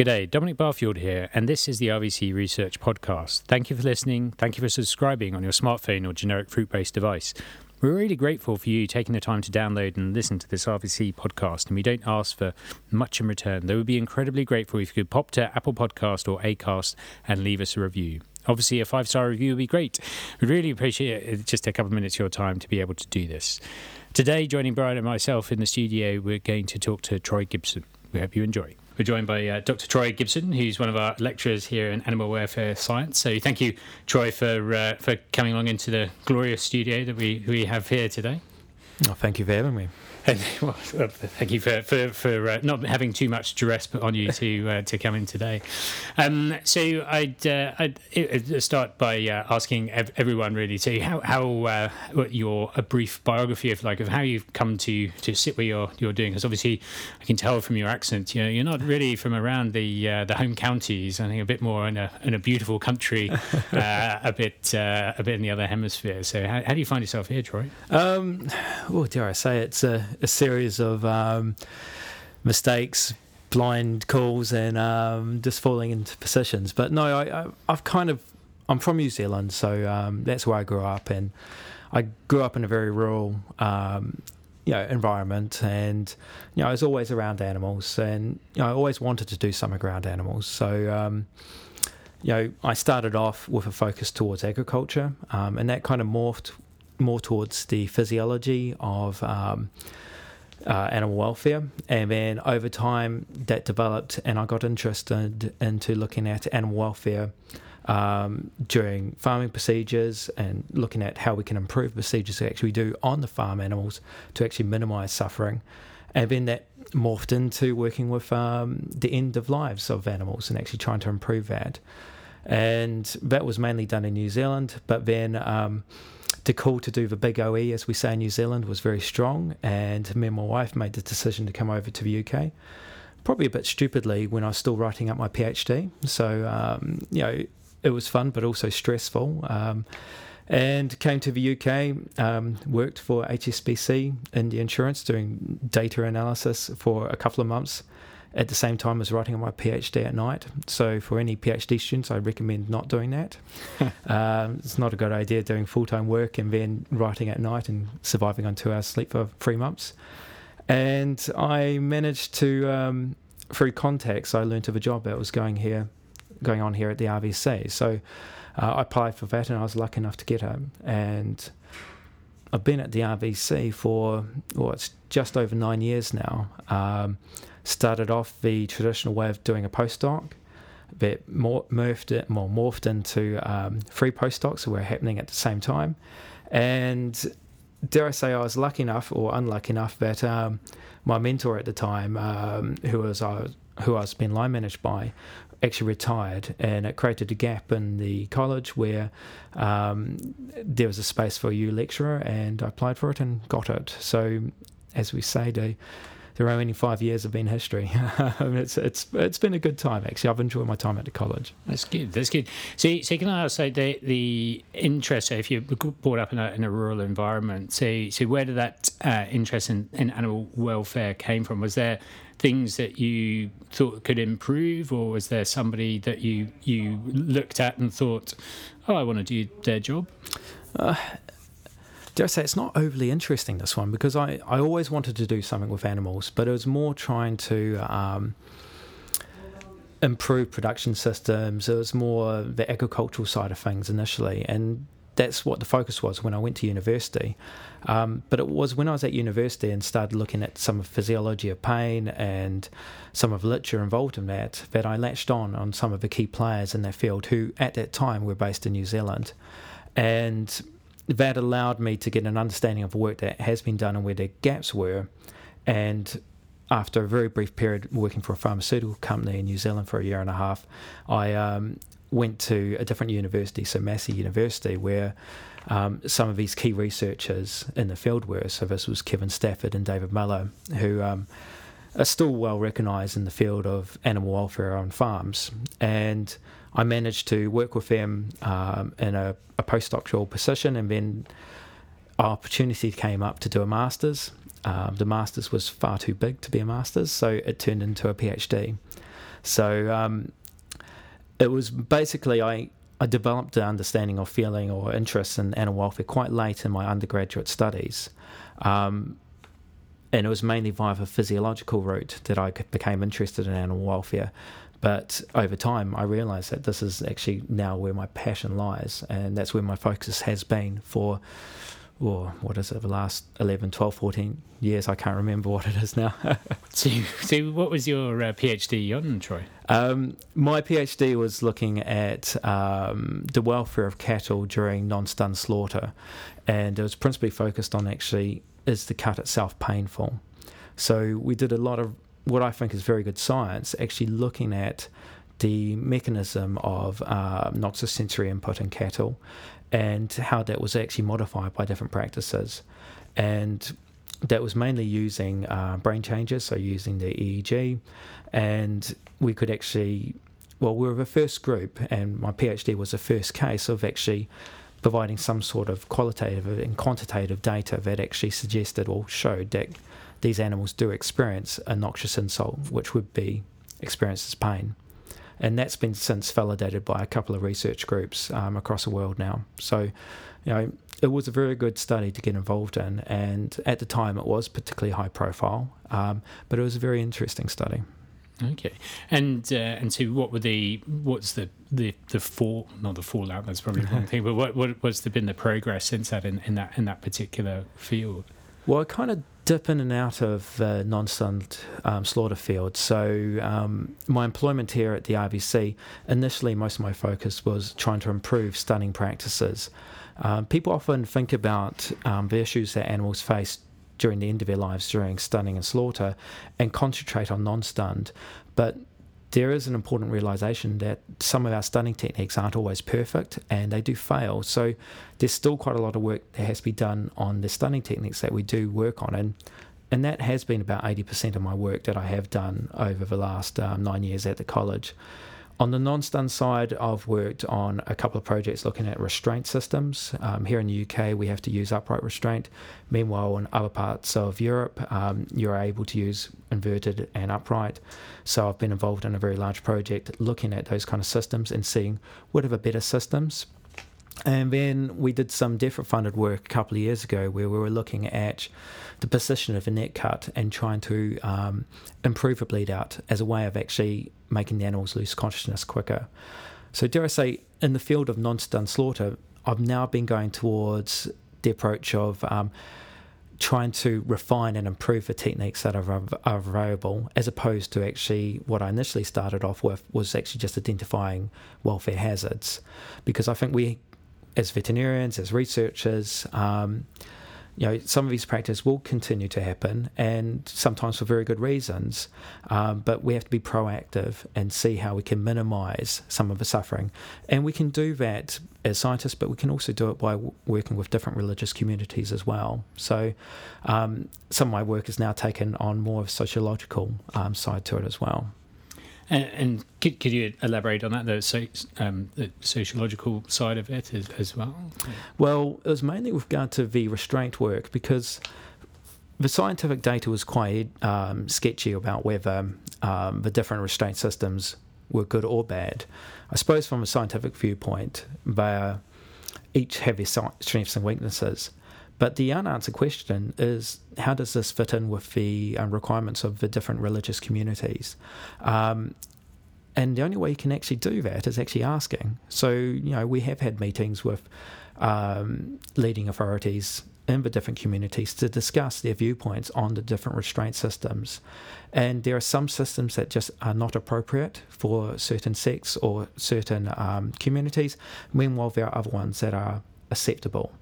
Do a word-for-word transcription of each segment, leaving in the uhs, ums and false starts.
G'day, Dominic Barfield here, and this is the R V C Research Podcast. Thank you for listening. Thank you for subscribing on your smartphone or generic fruit-based device. We're really grateful for you taking the time to download and listen to this R V C podcast, and we don't ask for much in return. Though we'd be incredibly grateful if you could pop to Apple Podcast or Acast and leave us a review. Obviously, a five-star review would be great. We'd really appreciate it. Just a couple of minutes of your time to be able to do this. Today, joining Brian and myself in the studio, we're going to talk to Troy Gibson. We hope you enjoy. We're joined by uh, Doctor Troy Gibson, who's one of our lecturers here in animal welfare science. So thank you, Troy, for uh, for coming along into the glorious studio that we, we have here today. Oh, thank you for having me. And, well, thank you for for, for uh, not having too much duress put on you to uh, to come in today. Um, so I'd, uh, I'd start by uh, asking everyone really, so how how uh, what your a brief biography of like of how you've come to, to sit where you're you're doing, because obviously I can tell from your accent, you know, you're not really from around the uh, the home counties. I think a bit more in a in a beautiful country, uh, a bit uh, a bit in the other hemisphere. So how, how do you find yourself here, Troy? Um, oh, dare I say it's a a series of um, mistakes, blind calls, and um, just falling into positions. But no, I, I, I've kind of, I'm from New Zealand, so um, that's where I grew up, and I grew up in a very rural, um, you know, environment, and you know, I was always around animals, and you know, I always wanted to do something around animals. So, um, you know, I started off with a focus towards agriculture, um, and that kind of morphed more towards the physiology of um, uh, animal welfare, and then over time that developed, and I got interested into looking at animal welfare um, during farming procedures and looking at how we can improve procedures to actually do on the farm animals to actually minimise suffering, and then that morphed into working with um, the end of lives of animals and actually trying to improve that, and that was mainly done in New Zealand, but then um, the call to do the big O E, as we say in New Zealand, was very strong, and me and my wife made the decision to come over to the U K, probably a bit stupidly when I was still writing up my PhD. So, um, you know, it was fun but also stressful, um, and came to the U K, um, worked for H S B C India Insurance doing data analysis for a couple of months at the same time as writing my PhD at night. So for any PhD students, I recommend not doing that. um, it's not a good idea doing full-time work and then writing at night and surviving on two hours sleep for three months. And I managed to, um, through contacts, I learned of a job that was going here, going on here at the R V C. So uh, I applied for that, and I was lucky enough to get home. And I've been at the R V C for, well, it's just over nine years now. Um, started off the traditional way of doing a postdoc, that more morphed it more morphed into um, three postdocs that were happening at the same time, and dare I say I was lucky enough or unlucky enough that um, my mentor at the time, um, who was I who I was being line managed by, actually retired, and it created a gap in the college where um, there was a space for a U lecturer, and I applied for it and got it. So as we say, the There are only five years of being history. it's it's it's been a good time, actually. I've enjoyed my time at the college. That's good. That's good. So, so can I ask, so the the interest? So if you're brought up in a in a rural environment, so so where did that uh, interest in, in animal welfare came from? Was there things that you thought could improve, or was there somebody that you you looked at and thought, oh, I want to do their job? Uh, Dare I say, it's not overly interesting, this one, because I, I always wanted to do something with animals, but it was more trying to um, improve production systems. It was more the agricultural side of things initially, and that's what the focus was when I went to university. Um, but it was when I was at university and started looking at some of the physiology of pain and some of the literature involved in that, that I latched on on some of the key players in that field who at that time were based in New Zealand. And that allowed me to get an understanding of the work that has been done and where the gaps were. And after a very brief period working for a pharmaceutical company in New Zealand for a year and a half, I um, went to a different university, so Massey University, where um, some of these key researchers in the field were. So this was Kevin Stafford and David Muller, who um, are still well recognised in the field of animal welfare on farms. And I managed to work with them um, in a, a postdoctoral position, and then an opportunity came up to do a master's. Um, the master's was far too big to be a master's, so it turned into a PhD. So um, it was basically I, I developed an understanding of feeling or interest in animal welfare quite late in my undergraduate studies. Um, and it was mainly via the physiological route that I became interested in animal welfare. But over time, I realised that this is actually now where my passion lies, and that's where my focus has been for, or what is it, the last eleven, twelve, fourteen years? I can't remember what it is now. so, you, so what was your uh, PhD on, Troy? Um, my PhD was looking at um, the welfare of cattle during non-stun slaughter, and it was principally focused on actually, is the cut itself painful? So we did a lot of what I think is very good science, actually looking at the mechanism of uh, noxisensory input in cattle and how that was actually modified by different practices. And that was mainly using uh, brain changes, so using the E E G. And we could actually, well, we were the first group, and my PhD was the first case of actually providing some sort of qualitative and quantitative data that actually suggested or showed that these animals do experience a noxious insult, which would be experienced as pain. And that's been since validated by a couple of research groups um, across the world now. So, you know, it was a very good study to get involved in, and at the time it was particularly high profile, um, but it was a very interesting study. Okay, and uh, and so what were the what's the the the fall not the fallout that's probably one thing, but what what what's been the progress since that in, in that in that particular field? Well, I kind of dip in and out of the uh, non-stunned um, slaughter field. So um, my employment here at the R V C, initially most of my focus was trying to improve stunning practices. Um, people often think about um, the issues that animals face during the end of their lives during stunning and slaughter and concentrate on non-stunned. But there is an important realisation that some of our stunning techniques aren't always perfect and they do fail. So there's still quite a lot of work that has to be done on the stunning techniques that we do work on. And and that has been about eighty percent of my work that I have done over the last um, nine years at the college. On the non-stun side, I've worked on a couple of projects looking at restraint systems. Um, here in the U K, we have to use upright restraint. Meanwhile, in other parts of Europe, um, you're able to use inverted and upright. So I've been involved in a very large project looking at those kind of systems and seeing what are the better systems. And then we did some Defra funded work a couple of years ago where we were looking at the position of a neck cut and trying to um, improve a bleed out as a way of actually making the animals lose consciousness quicker. So dare I say, in the field of non-stun slaughter, I've now been going towards the approach of um, trying to refine and improve the techniques that are, are available, as opposed to actually what I initially started off with was actually just identifying welfare hazards. Because I think we, as veterinarians, as researchers, um, you know, some of these practices will continue to happen, and sometimes for very good reasons, um, but we have to be proactive and see how we can minimise some of the suffering. And we can do that as scientists, but we can also do it by w- working with different religious communities as well. So um, some of my work is now taken on more of a sociological um, side to it as well. And, and could, could you elaborate on that, the, so, um, the sociological side of it as, as well? Well, it was mainly with regard to the restraint work, because the scientific data was quite um, sketchy about whether um, the different restraint systems were good or bad. I suppose from a scientific viewpoint, they are, each have their strengths and weaknesses. But the unanswered question is, how does this fit in with the uh, requirements of the different religious communities? Um, and the only way you can actually do that is actually asking. So, you know, we have had meetings with um, leading authorities in the different communities to discuss their viewpoints on the different restraint systems. And there are some systems that just are not appropriate for certain sects or certain um, communities. Meanwhile, there are other ones that are acceptable.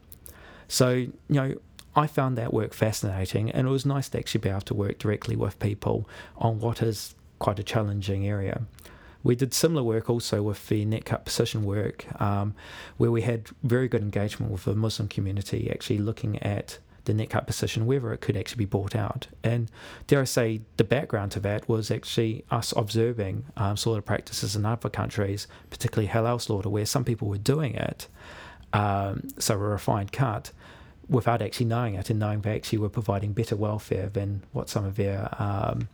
So, you know, I found that work fascinating, and it was nice to actually be able to work directly with people on what is quite a challenging area. We did similar work also with the neck cut position work, um, where we had very good engagement with the Muslim community, actually looking at the neck cut position, whether it could actually be brought out. And dare I say, the background to that was actually us observing um, slaughter practices in other countries, particularly halal slaughter, where some people were doing it. Um, so a refined cut without actually knowing it, and knowing they actually were providing better welfare than what some of their um,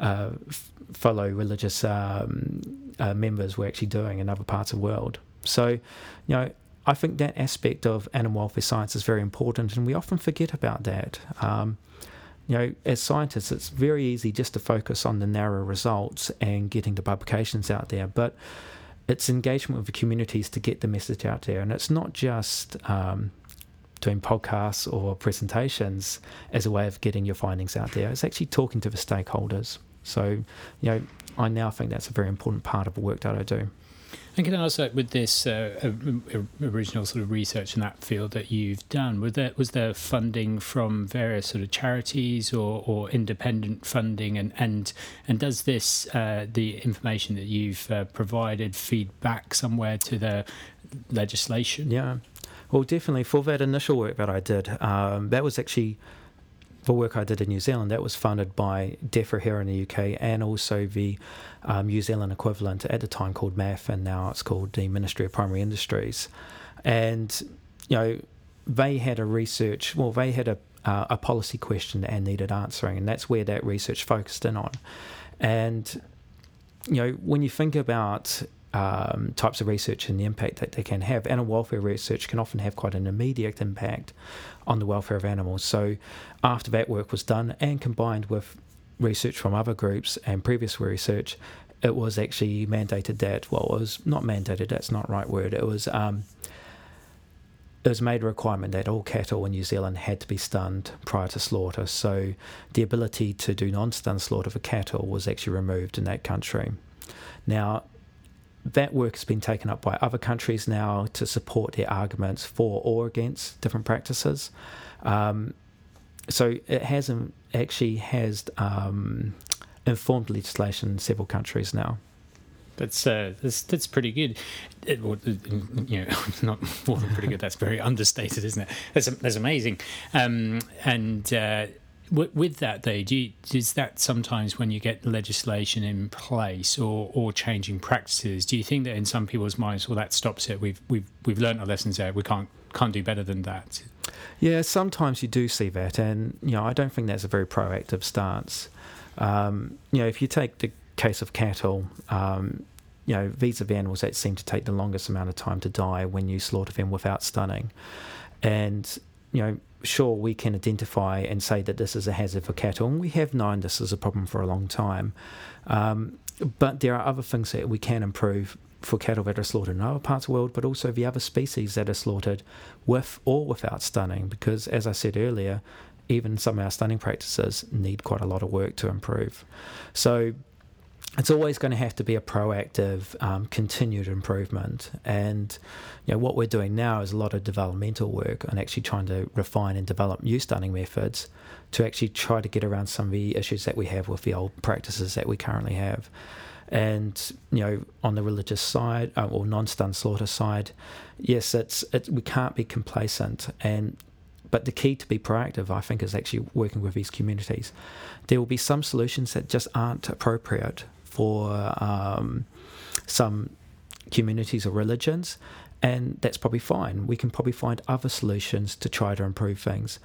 uh, f- fellow religious um, uh, members were actually doing in other parts of the world. So, you know, I think that aspect of animal welfare science is very important, and we often forget about that. Um, you know, as scientists, it's very easy just to focus on the narrow results and getting the publications out there, but it's engagement with the communities to get the message out there. And it's not just um, doing podcasts or presentations as a way of getting your findings out there. It's actually talking to the stakeholders. So, you know, I now think that's a very important part of the work that I do. And can I ask, like, with this uh, original sort of research in that field that you've done, was there, was there funding from various sort of charities or, or independent funding? And, and, and does this, uh, the information that you've uh, provided, feed back somewhere to the legislation? Yeah, well, definitely. For that initial work that I did, um, that was actually the work I did in New Zealand. That was funded by Defra here in the U K, and also the um, New Zealand equivalent at the time called M A F, and now it's called the Ministry of Primary Industries. And, you know, they had a research, well, they had a, uh, a policy question and needed answering, and that's where that research focused in on. And, you know, when you think about um, types of research and the impact that they can have, animal welfare research can often have quite an immediate impact on the welfare of animals. So after that work was done, and combined with research from other groups and previous research, it was actually mandated that, well, it was not mandated, that's not the right word, it was um, it was made a requirement that all cattle in New Zealand had to be stunned prior to slaughter. So the ability to do non-stunned slaughter for cattle was actually removed in that country. Now, that work has been taken up by other countries now to support their arguments for or against different practices. Um, so it has actually has um, informed legislation in several countries now. That's uh, that's, that's pretty good. It, you know, not more than pretty good. That's very understated, isn't it? That's that's amazing. Um, and. Uh, With that, though, do you, is that sometimes when you get legislation in place or, or changing practices, do you think that in some people's minds, well, that stops it? We've we've we've learned our lessons there. We can't can't do better than that. Yeah, sometimes you do see that, and you know, I don't think that's a very proactive stance. Um, you know, if you take the case of cattle, um, you know, these are the animals that seem to take the longest amount of time to die when you slaughter them without stunning, and you know. Sure, we can identify and say that this is a hazard for cattle, and we have known this is a problem for a long time. Um, but there are other things that we can improve for cattle that are slaughtered in other parts of the world, but also the other species that are slaughtered with or without stunning, because, as I said earlier, even some of our stunning practices need quite a lot of work to improve. So it's always going to have to be a proactive, um, continued improvement. And you know, what we're doing now is a lot of developmental work and actually trying to refine and develop new stunning methods to actually try to get around some of the issues that we have with the old practices that we currently have. And, you know, on the religious side, uh, or non-stunned slaughter side, yes, it's, it, we can't be complacent. And But the key to be proactive, I think, is actually working with these communities. There will be some solutions that just aren't appropriate for um, some communities or religions, and that's probably fine. We can probably find other solutions to try to improve things.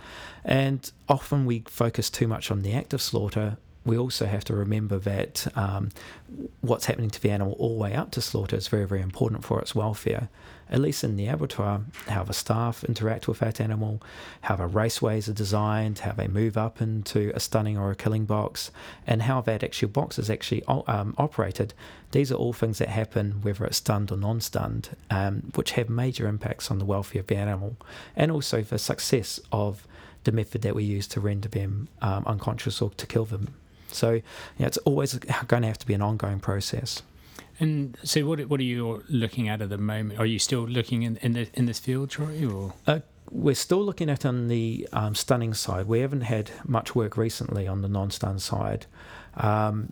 And often we focus too much on the act of slaughter. We also have to remember that um, what's happening to the animal all the way up to slaughter is very, very important for its welfare, at least in the abattoir, how the staff interact with that animal, how the raceways are designed, how they move up into a stunning or a killing box, and how that actual box is actually um, operated. These are all things that happen, whether it's stunned or non-stunned, um, which have major impacts on the welfare of the animal, and also the success of the method that we use to render them um, unconscious or to kill them. So, you know, it's always going to have to be an ongoing process. And so, what what are you looking at at the moment? Are you still looking in in, the, in this field, Troy? Or uh, we're still looking at on the um, stunning side. We haven't had much work recently on the non-stun side, um,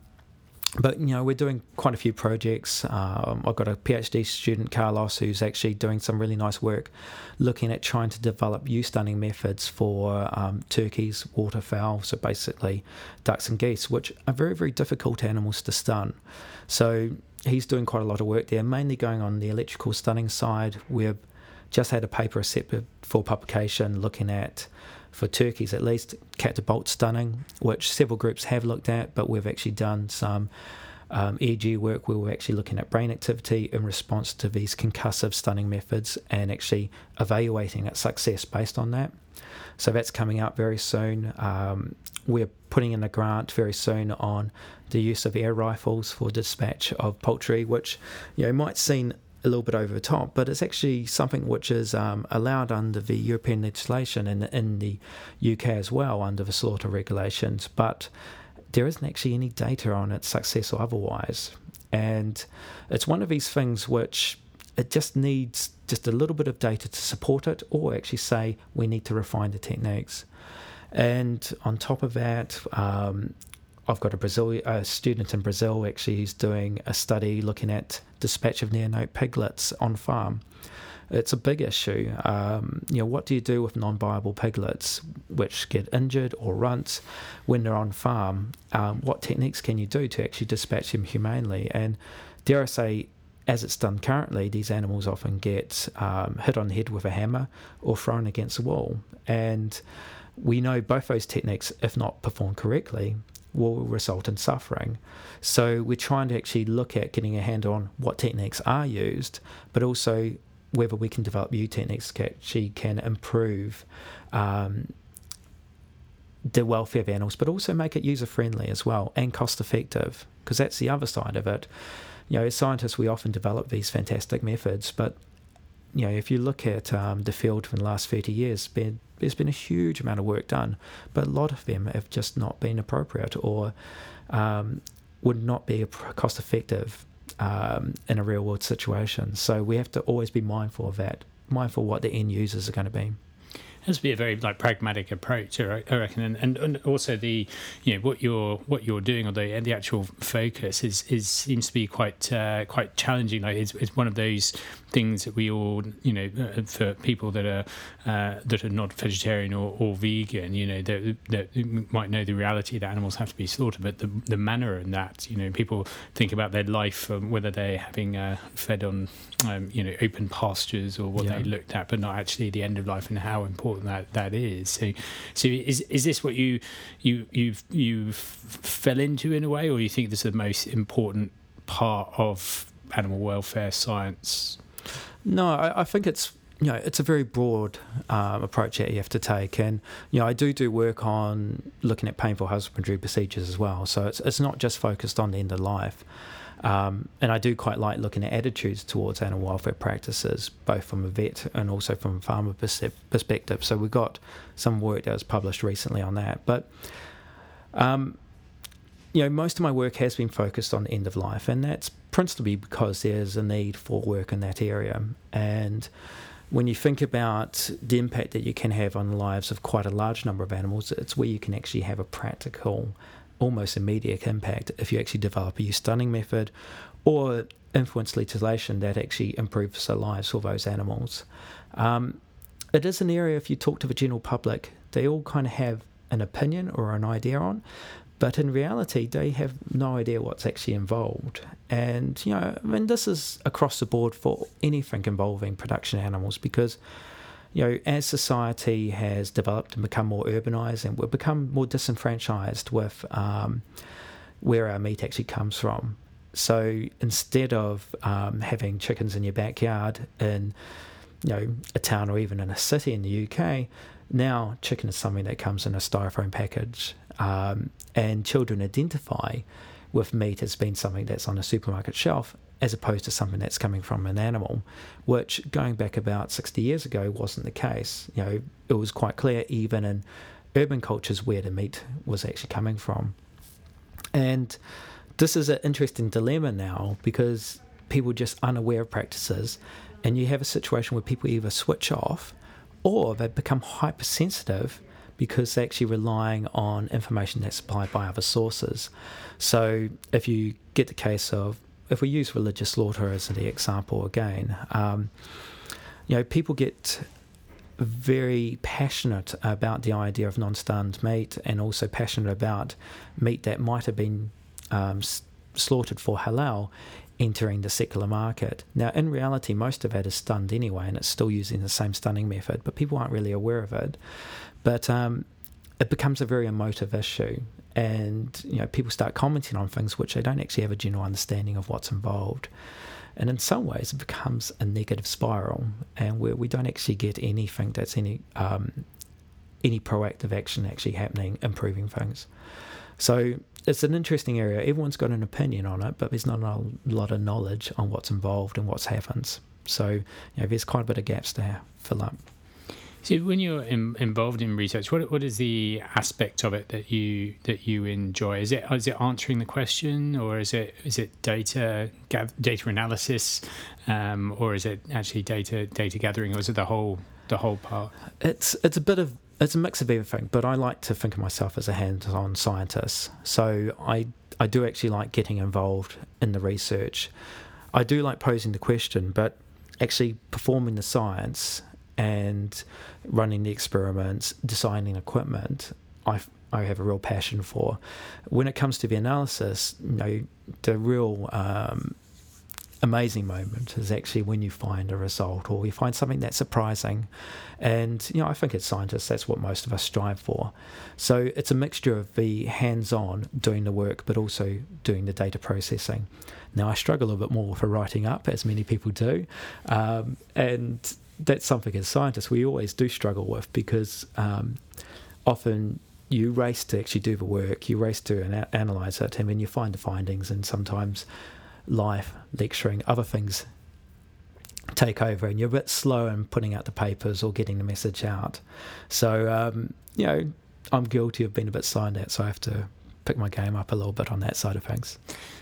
but you know, we're doing quite a few projects. Um, I've got a PhD student, Carlos, who's actually doing some really nice work, looking at trying to develop new stunning methods for um, turkeys, waterfowl, so basically ducks and geese, which are very very difficult animals to stun. So he's doing quite a lot of work there, mainly going on the electrical stunning side. We've just had a paper accepted for publication looking at for turkeys at least, catapult stunning, which several groups have looked at, but we've actually done some um, E E G work where we're actually looking at brain activity in response to these concussive stunning methods and actually evaluating its success based on that. So that's coming out very soon. Um, we're putting in a grant very soon on the use of air rifles for dispatch of poultry, which, you know, might seem a little bit over the top, but it's actually something which is um, allowed under the European legislation and in the U K as well under the slaughter regulations, but there isn't actually any data on its success or otherwise. And it's one of these things which it just needs just a little bit of data to support it, or actually say we need to refine the techniques. And on top of that, um, I've got a Brazil a student in Brazil actually who's doing a study looking at dispatch of neonate piglets on farm. It's a big issue. Um, you know, what do you do with non-viable piglets which get injured or runt when they're on farm? Um, what techniques can you do to actually dispatch them humanely? And dare I say, as it's done currently, these animals often get um, hit on the head with a hammer or thrown against the wall. And we know both those techniques, if not performed correctly, will result in suffering. So we're trying to actually look at getting a handle on what techniques are used, but also whether we can develop new techniques that actually can improve um, the welfare of animals, but also make it user-friendly as well and cost-effective, because that's the other side of it. You know, as scientists, we often develop these fantastic methods, but, you know, if you look at um, the field for the last thirty years, been there's been a huge amount of work done, but a lot of them have just not been appropriate or um, would not be cost effective um, in a real world situation. So we have to always be mindful of that, mindful of what the end users are going to be. It has to be a very like pragmatic approach, I reckon, and, and, and also the, you know, what you're what you're doing, or the the actual focus is is seems to be quite uh, quite challenging. Like it's, it's one of those things that we all, you know, for people that are uh, that are not vegetarian or, or vegan, you know, that that might know the reality that animals have to be slaughtered, but the the manner in that, you know, people think about their life, um, whether they're having uh, fed on, um, you know, open pastures or what yeah. they looked at, but not actually the end of life and how important that that is. So so is is this what you you you've you fell into in a way, or you think this is the most important part of animal welfare science? No, I, I think it's, you know, it's a very broad um, approach that you have to take, and, you know, I do do work on looking at painful husbandry procedures as well, so it's it's not just focused on the end of life. Um, and I do quite like looking at attitudes towards animal welfare practices, both from a vet and also from a farmer perspective. So we've got some work that was published recently on that. But, um, you know, most of my work has been focused on end of life, and that's principally because there's a need for work in that area. And when you think about the impact that you can have on the lives of quite a large number of animals, it's where you can actually have a practical, almost immediate impact if you actually develop a use stunning method or influence legislation that actually improves the lives of those animals. Um, it is an area, if you talk to the general public, they all kind of have an opinion or an idea on, but in reality they have no idea what's actually involved. And, you know, I mean, this is across the board for anything involving production animals, because, you know, as society has developed and become more urbanised, and we've become more disenfranchised with um, where our meat actually comes from. So instead of um, having chickens in your backyard in, you know, a town or even in a city in the U K, now chicken is something that comes in a styrofoam package, um, and children identify with meat as being something that's on a supermarket shelf, as opposed to something that's coming from an animal, which going back about sixty years ago wasn't the case. You know, it was quite clear even in urban cultures where the meat was actually coming from. And this is an interesting dilemma now, because people are just unaware of practices, and you have a situation where people either switch off or they become hypersensitive because they're actually relying on information that's supplied by other sources. So if you get the case of, if we use religious slaughter as the example again, um, you know, people get very passionate about the idea of non-stunned meat, and also passionate about meat that might have been um, slaughtered for halal entering the secular market. Now, in reality, most of it is stunned anyway, and it's still using the same stunning method, but people aren't really aware of it. But um, it becomes a very emotive issue, and you know, people start commenting on things which they don't actually have a general understanding of what's involved. And in some ways, it becomes a negative spiral, and where we don't actually get anything that's any um, any proactive action actually happening, improving things. So it's an interesting area. Everyone's got an opinion on it, but there's not a lot of knowledge on what's involved and what's happened. So you know, there's quite a bit of gaps to fill up. So when you're in, involved in research, what what is the aspect of it that you that you enjoy? Is it is it answering the question, or is it is it data data analysis, um, or is it actually data data gathering, or is it the whole the whole part? It's it's a bit of it's a mix of everything, but I like to think of myself as a hands-on scientist. So I I do actually like getting involved in the research. I do like posing the question, but actually performing the science and running the experiments, designing equipment, I, I have a real passion for. When it comes to the analysis, you know, the real um, amazing moment is actually when you find a result, or you find something that's surprising. And you know, I think as scientists, that's what most of us strive for. So it's a mixture of the hands-on, doing the work, but also doing the data processing. Now, I struggle a bit more for writing up, as many people do, um, and that's something as scientists we always do struggle with, because um, often you race to actually do the work, you race to an- analyse it, and then you find the findings, and sometimes life, lecturing, other things take over, and you're a bit slow in putting out the papers or getting the message out. So, um, you know, I'm guilty of being a bit signed out, so I have to pick my game up a little bit on that side of things.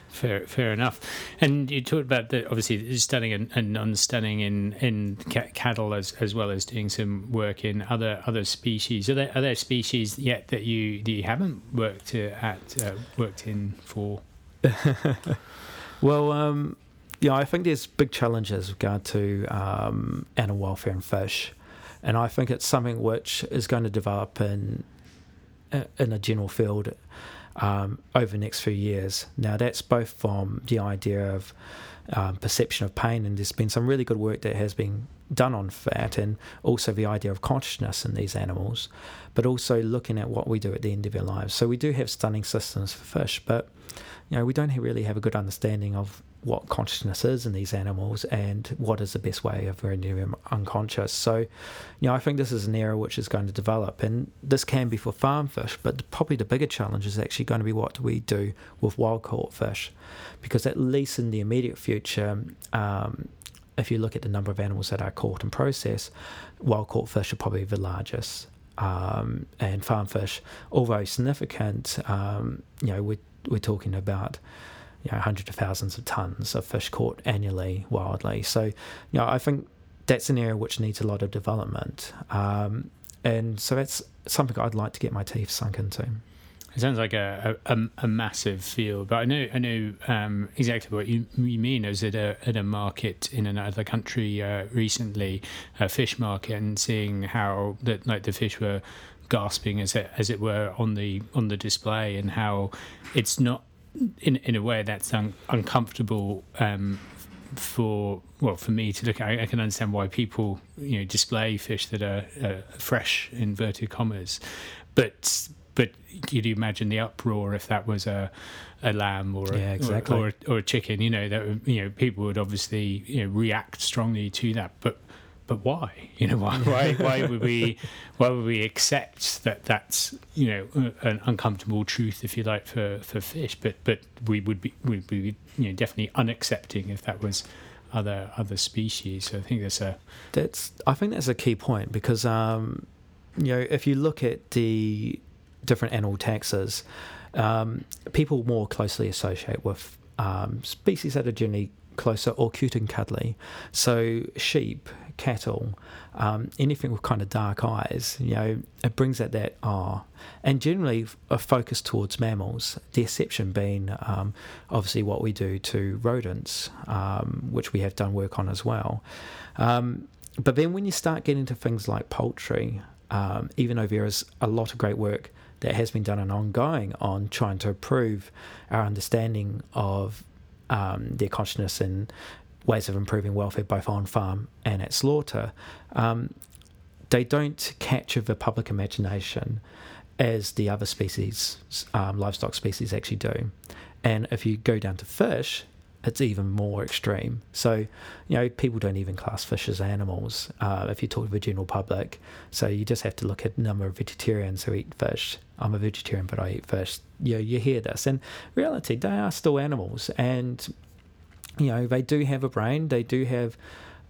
Fair, fair enough. And you talked about the, obviously studying and, and understanding in in ca- cattle as as well as doing some work in other other species. Are there are there species yet that you that you haven't worked at uh, worked in for? Well, um, yeah, I think there's big challenges with regard to um, animal welfare and fish, and I think it's something which is going to develop in in a general field Um, over the next few years. Now, that's both from the idea of um, perception of pain, and there's been some really good work that has been done on that, and also the idea of consciousness in these animals, but also looking at what we do at the end of their lives. So we do have stunning systems for fish, but you know, we don't really have a good understanding of what consciousness is in these animals and what is the best way of rendering them unconscious. So you know, I think this is an area which is going to develop, and this can be for farm fish, but probably the bigger challenge is actually going to be what we do with wild caught fish, because at least in the immediate future, um, if you look at the number of animals that are caught and processed, wild caught fish are probably the largest, um, and farm fish, although significant, um, you know, we're we're talking about, you know, hundreds of thousands of tons of fish caught annually wildly. So, you know, I think that's an area which needs a lot of development. Um, and so that's something I'd like to get my teeth sunk into. It sounds like a, a, a massive field, but I know I know um, exactly what you, you mean. I was at a, at a market in another country uh, recently, a fish market, and seeing how that like the fish were gasping as it as it were on the on the display, and how it's not in in a way that's un, uncomfortable um, for well for me to look at. I, I can understand why people you know display fish that are uh, fresh, inverted commas, but. But could you imagine the uproar if that was a, a lamb or a, yeah, exactly. or, or, or a chicken? You know that you know people would obviously you know react strongly to that. But but why? You know why why why would we why would we accept that that's you know an uncomfortable truth, if you like, for, for fish? But but we would be we would be you know definitely unaccepting if that was other other species. So I think that's a that's I think that's a key point, because um, you know if you look at the different animal taxes, um, people more closely associate with um, species that are generally closer or cute and cuddly. So sheep, cattle, um, anything with kind of dark eyes, you know, it brings out that R. And generally a focus towards mammals, the exception being um, obviously what we do to rodents, um, which we have done work on as well. Um, but then when you start getting to things like poultry, um, even though there is a lot of great work that has been done and ongoing on trying to improve our understanding of um, their consciousness and ways of improving welfare both on farm and at slaughter. Um, they don't capture the public imagination as the other species, um, livestock species actually do. And if you go down to fish, it's even more extreme. So, you know, people don't even class fish as animals uh, if you talk to the general public. So you just have to look at the number of vegetarians who eat fish. I'm a vegetarian, but I eat fish. You know, you hear this. And in reality, they are still animals. And, you know, they do have a brain. They do have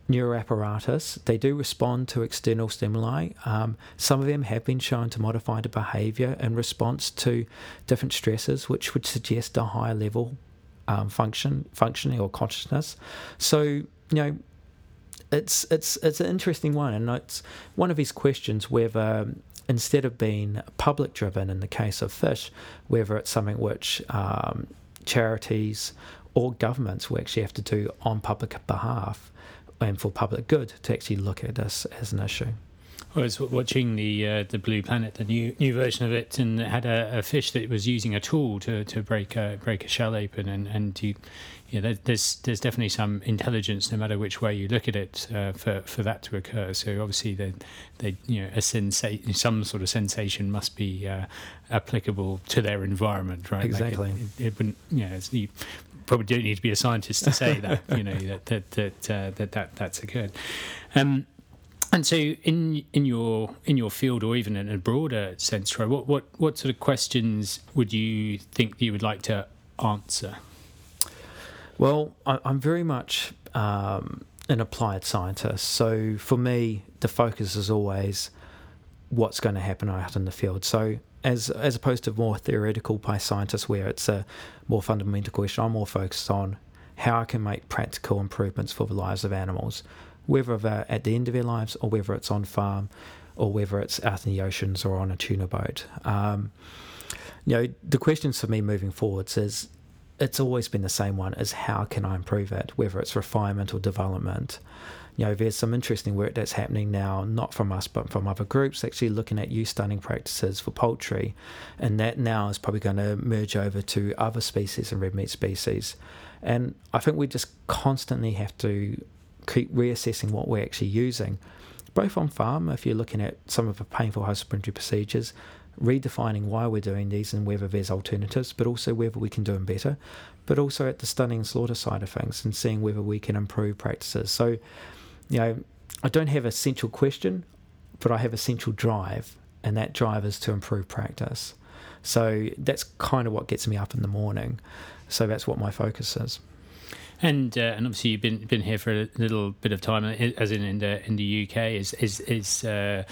neural apparatus. They do respond to external stimuli. Um, some of them have been shown to modify the behaviour in response to different stresses, which would suggest a higher level Um, function, functioning or consciousness. So, you know, it's it's it's an interesting one, and it's one of these questions whether, instead of being public driven in the case of fish, whether it's something which um, charities or governments will actually have to do on public behalf and for public good to actually look at this as an issue. I was watching the uh, the Blue Planet, the new new version of it, and it had a, a fish that was using a tool to, to break a break a shell open, and and you, you know, there's there's definitely some intelligence, no matter which way you look at it, uh, for for that to occur. So obviously they they you know a sensa- some sort of sensation must be uh, applicable to their environment, right? Exactly. Like it, it, it wouldn't, you know, it's, you probably don't need to be a scientist to say that, you know, that that that uh, that, that that's occurred. Um, And so, in in your in your field, or even in a broader sense, Troy, what, what, what sort of questions would you think you would like to answer? Well, I, I'm very much um, an applied scientist, so for me, the focus is always what's going to happen out in the field. So, as as opposed to more theoretical by scientists, where it's a more fundamental question, I'm more focused on how I can make practical improvements for the lives of animals, whether they're at the end of their lives or whether it's on farm or whether it's out in the oceans or on a tuna boat. Um, you know, the questions for me moving forwards is, it's always been the same one, is how can I improve it, whether it's refinement or development. You know, there's some interesting work that's happening now, not from us but from other groups, actually looking at ewe stunning practices for poultry, and that now is probably going to merge over to other species and red meat species. And I think we just constantly have to keep reassessing what we're actually using, both on farm, if you're looking at some of the painful husbandry procedures, redefining why we're doing these and whether there's alternatives, but also whether we can do them better, but also at the stunning slaughter side of things and seeing whether we can improve practices. So, you know, I don't have a central question, but I have a central drive, and that drive is to improve practice. So that's kind of what gets me up in the morning. So that's what my focus is. And uh, and obviously you've been been here for a little bit of time, as in in the in the U K. Is is is uh,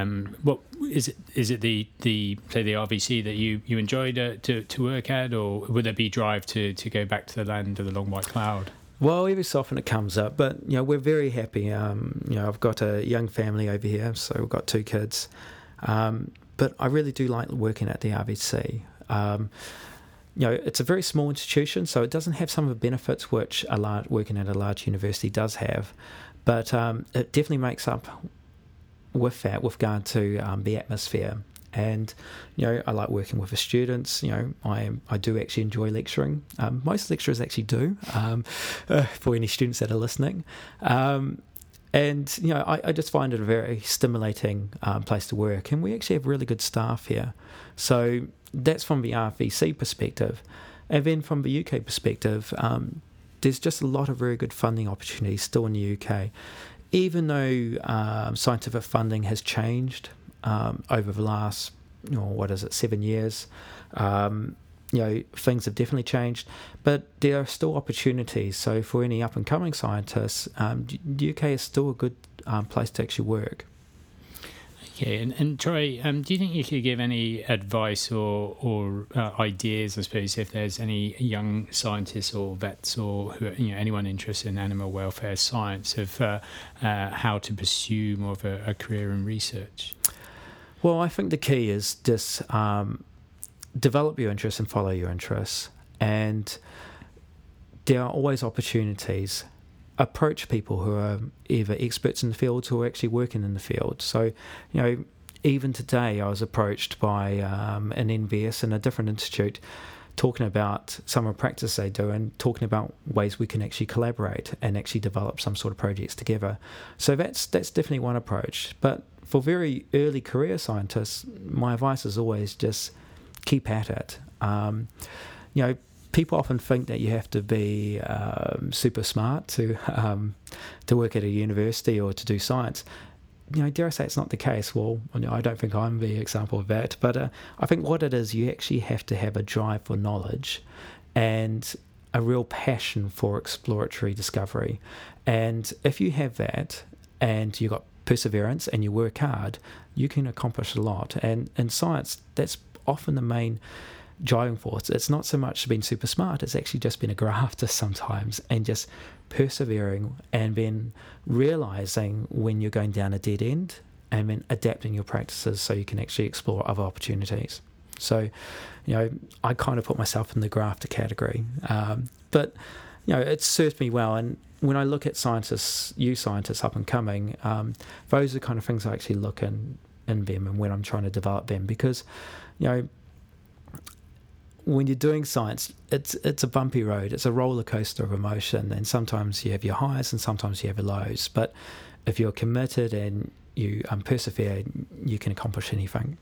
um what is it is it the the say the R V C that you you enjoyed uh, to to work at, or would there be drive to to go back to the land of the long white cloud? Well, every so often it comes up, but you know, we're very happy. Um, you know, I've got a young family over here, so we've got two kids. Um, but I really do like working at the R V C. Um, You know, it's a very small institution, so it doesn't have some of the benefits which a large, working at a large university does have. But um, it definitely makes up with that with regard to um, the atmosphere. And, you know, I like working with the students. You know, I I do actually enjoy lecturing. Um, most lecturers actually do, um, uh, for any students that are listening. Um, and, you know, I, I just find it a very stimulating um, place to work. And we actually have really good staff here. So that's from the R V C perspective. And then from the U K perspective, um, there's just a lot of very good funding opportunities still in the U K. Even though um, scientific funding has changed um, over the last, you know, what is it, seven years, um, you know, things have definitely changed, but there are still opportunities. So for any up-and-coming scientists, um, the U K is still a good um, place to actually work. Okay, and, and Troy, um, do you think you could give any advice or or uh, ideas, I suppose, if there's any young scientists or vets or who, you know, anyone interested in animal welfare science of uh, uh, how to pursue more of a, a career in research? Well, I think the key is just um, develop your interests and follow your interests. And there are always opportunities. Approach people who are either experts in the field or actually working in the field. So, you know, even today I was approached by um, an N V S in a different institute talking about some of the practice they do and talking about ways we can actually collaborate and actually develop some sort of projects together. So that's that's definitely one approach. But for very early career scientists, my advice is always just keep at it. Um, you know, people often think that you have to be um, super smart to um, to work at a university or to do science. You know, dare I say it's not the case. Well, you know, I don't think I'm the example of that. But uh, I think what it is, you actually have to have a drive for knowledge and a real passion for exploratory discovery. And if you have that and you've got perseverance and you work hard, you can accomplish a lot. And in science, that's often the main driving force. It's not so much being super smart, it's actually just being a grafter sometimes and just persevering and then realizing when you're going down a dead end and then adapting your practices so you can actually explore other opportunities. So, you know, I kind of put myself in the grafter category. Um, but, you know, it served me well. And when I look at scientists, you scientists up and coming, um, those are the kind of things I actually look in, in them and when I'm trying to develop them. Because, you know, when you're doing science, it's it's a bumpy road. It's a roller coaster of emotion. And sometimes you have your highs and sometimes you have your lows. But if you're committed and you um, persevere, you can accomplish anything.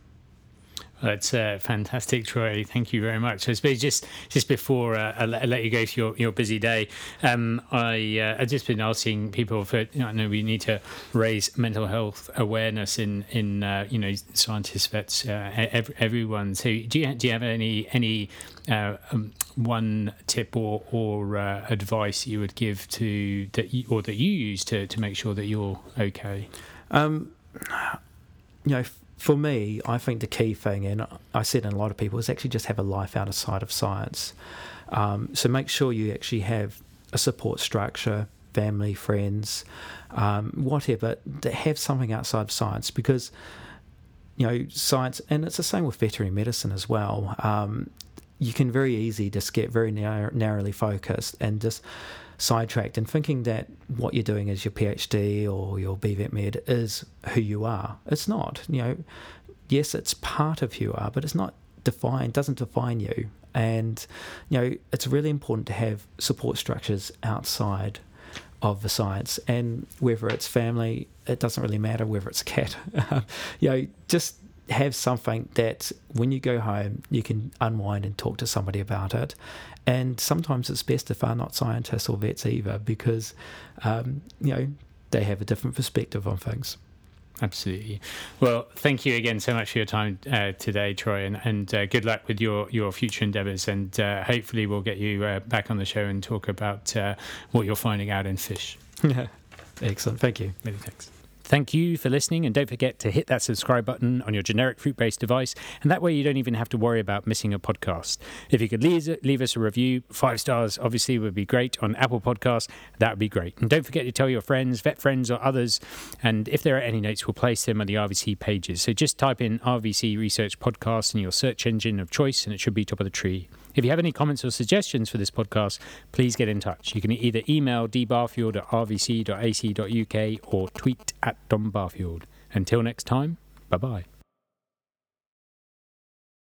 Well, that's uh, fantastic, Troy. Thank you very much. I suppose just just before uh, I, let, I let you go to your, your busy day, um, I uh, I've just been asking people for, you know, I know we need to raise mental health awareness in in uh, you know, scientists, vets, uh, ev- everyone. So do you do you have any any uh, um, one tip or or uh, advice you would give to that you, or that you use to to make sure that you're okay? Um, you know. For me, I think the key thing, and I said in a lot of people, is actually just have a life outside of science. Um, so make sure you actually have a support structure, family, friends, um, whatever, that have something outside of science. Because, you know, science, and it's the same with veterinary medicine as well, um, you can very easily just get very narrow, narrowly focused and just sidetracked and thinking that what you're doing is your PhD or your B VET Med is who you are. It's not. You know, yes, it's part of who you are, but it's not defined, doesn't define you. And, you know, it's really important to have support structures outside of the science. And whether it's family, it doesn't really matter, whether it's a cat. You know, just have something that when you go home you can unwind and talk to somebody about it. And sometimes it's best if they're not scientists or vets either, because um, you know, they have a different perspective on things. Absolutely. Well, thank you again so much for your time uh, today, Troy, and, and uh, good luck with your, your future endeavours. And uh, hopefully we'll get you uh, back on the show and talk about uh, what you're finding out in fish. Excellent. Thank you. Many thanks. Thank you for listening, and don't forget to hit that subscribe button on your generic fruit-based device, and that way you don't even have to worry about missing a podcast. If you could leave, leave us a review, five stars obviously would be great on Apple Podcasts, that would be great. And don't forget to tell your friends, vet friends or others, and if there are any notes, we'll place them on the R V C pages. So just type in R V C Research Podcast in your search engine of choice, and it should be top of the tree. If you have any comments or suggestions for this podcast, please get in touch. You can either email dbarfield at r v c dot a c dot u k or tweet at Dom Barfield. Until next time, bye-bye.